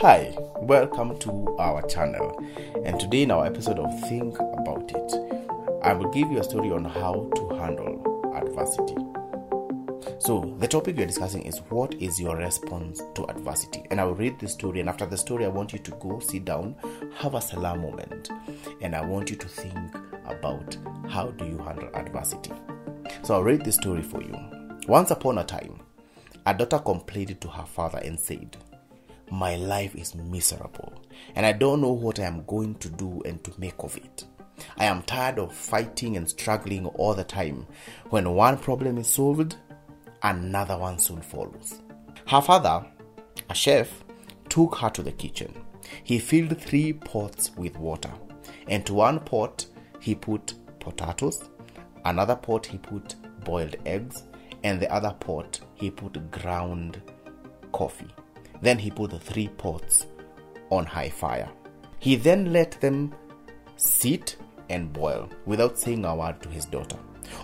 Hi, welcome to our channel, and today in our episode of Think About It, I will give you a story on how to handle adversity. So the topic we are discussing is what is your response to adversity, and I will read the story, and after the story I want you to go sit down, have a salah moment, and I want you to think about how do you handle adversity. So I'll read the story for you. Once upon a time, a daughter complained to her father and said, "My life is miserable, and I don't know what I am going to do and to make of it. I am tired of fighting and struggling all the time. When one problem is solved, another one soon follows." Her father, a chef, took her to the kitchen. He filled 3 pots with water, and to one pot he put potatoes, another pot he put boiled eggs, and the other pot he put ground coffee. Then he put the 3 pots on high fire. He then let them sit and boil without saying a word to his daughter.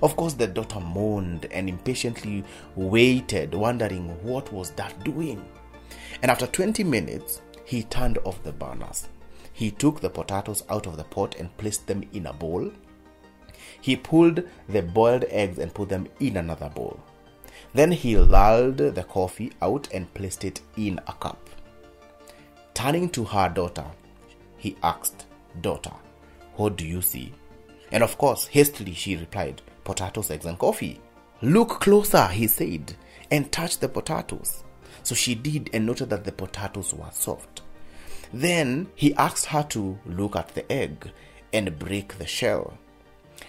Of course, the daughter moaned and impatiently waited, wondering what was that doing. And after 20 minutes, he turned off the burners. He took the potatoes out of the pot and placed them in a bowl. He pulled the boiled eggs and put them in another bowl. Then he lulled the coffee out and placed it in a cup. Turning to her daughter, he asked, "Daughter, what do you see?" And of course, hastily she replied, "Potatoes, eggs, and coffee." "Look closer," he said, and touched the potatoes. So she did and noted that the potatoes were soft. Then he asked her to look at the egg and break the shell.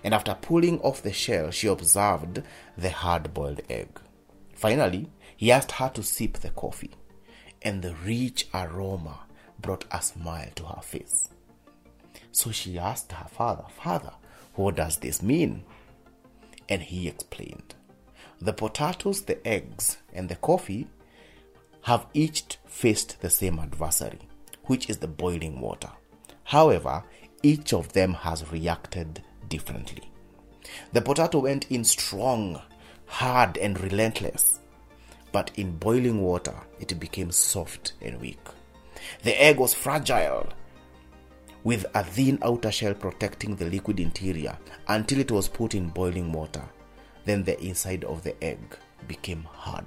And after pulling off the shell, she observed the hard-boiled egg. Finally, he asked her to sip the coffee, and the rich aroma brought a smile to her face. So she asked her father, "Father, what does this mean?" And he explained, "The potatoes, the eggs, and the coffee have each faced the same adversary, which is the boiling water. However, each of them has reacted differently. The potato went in strong, hard, and relentless, but in boiling water it became soft and weak. The egg was fragile, with a thin outer shell protecting the liquid interior until it was put in boiling water. Then the inside of the egg became hard.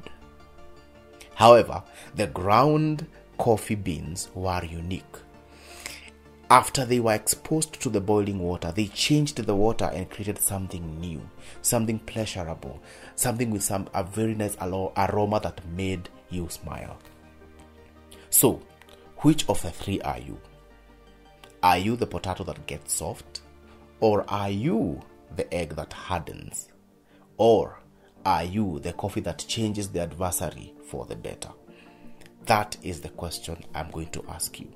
However, the ground coffee beans were unique. After they were exposed to the boiling water, they changed the water and created something new, something pleasurable, something with a very nice aroma that made you smile. So, which of the 3 are you? Are you the potato that gets soft? Or are you the egg that hardens? Or are you the coffee that changes the adversary for the better? That is the question I'm going to ask you."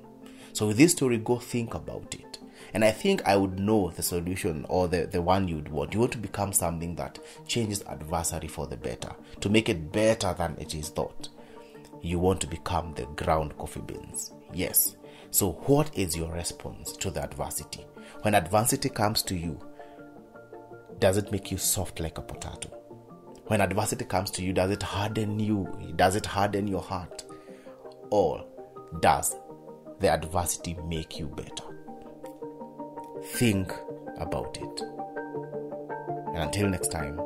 So with this story, go think about it. And I think I would know the solution, or the one you'd want. You want to become something that changes adversary for the better, to make it better than it is thought. You want to become the ground coffee beans. Yes. So what is your response to the adversity? When adversity comes to you, does it make you soft like a potato? When adversity comes to you, does it harden you? Does it harden your heart? Or does the adversity make you better? Think about it. And until next time,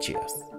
cheers.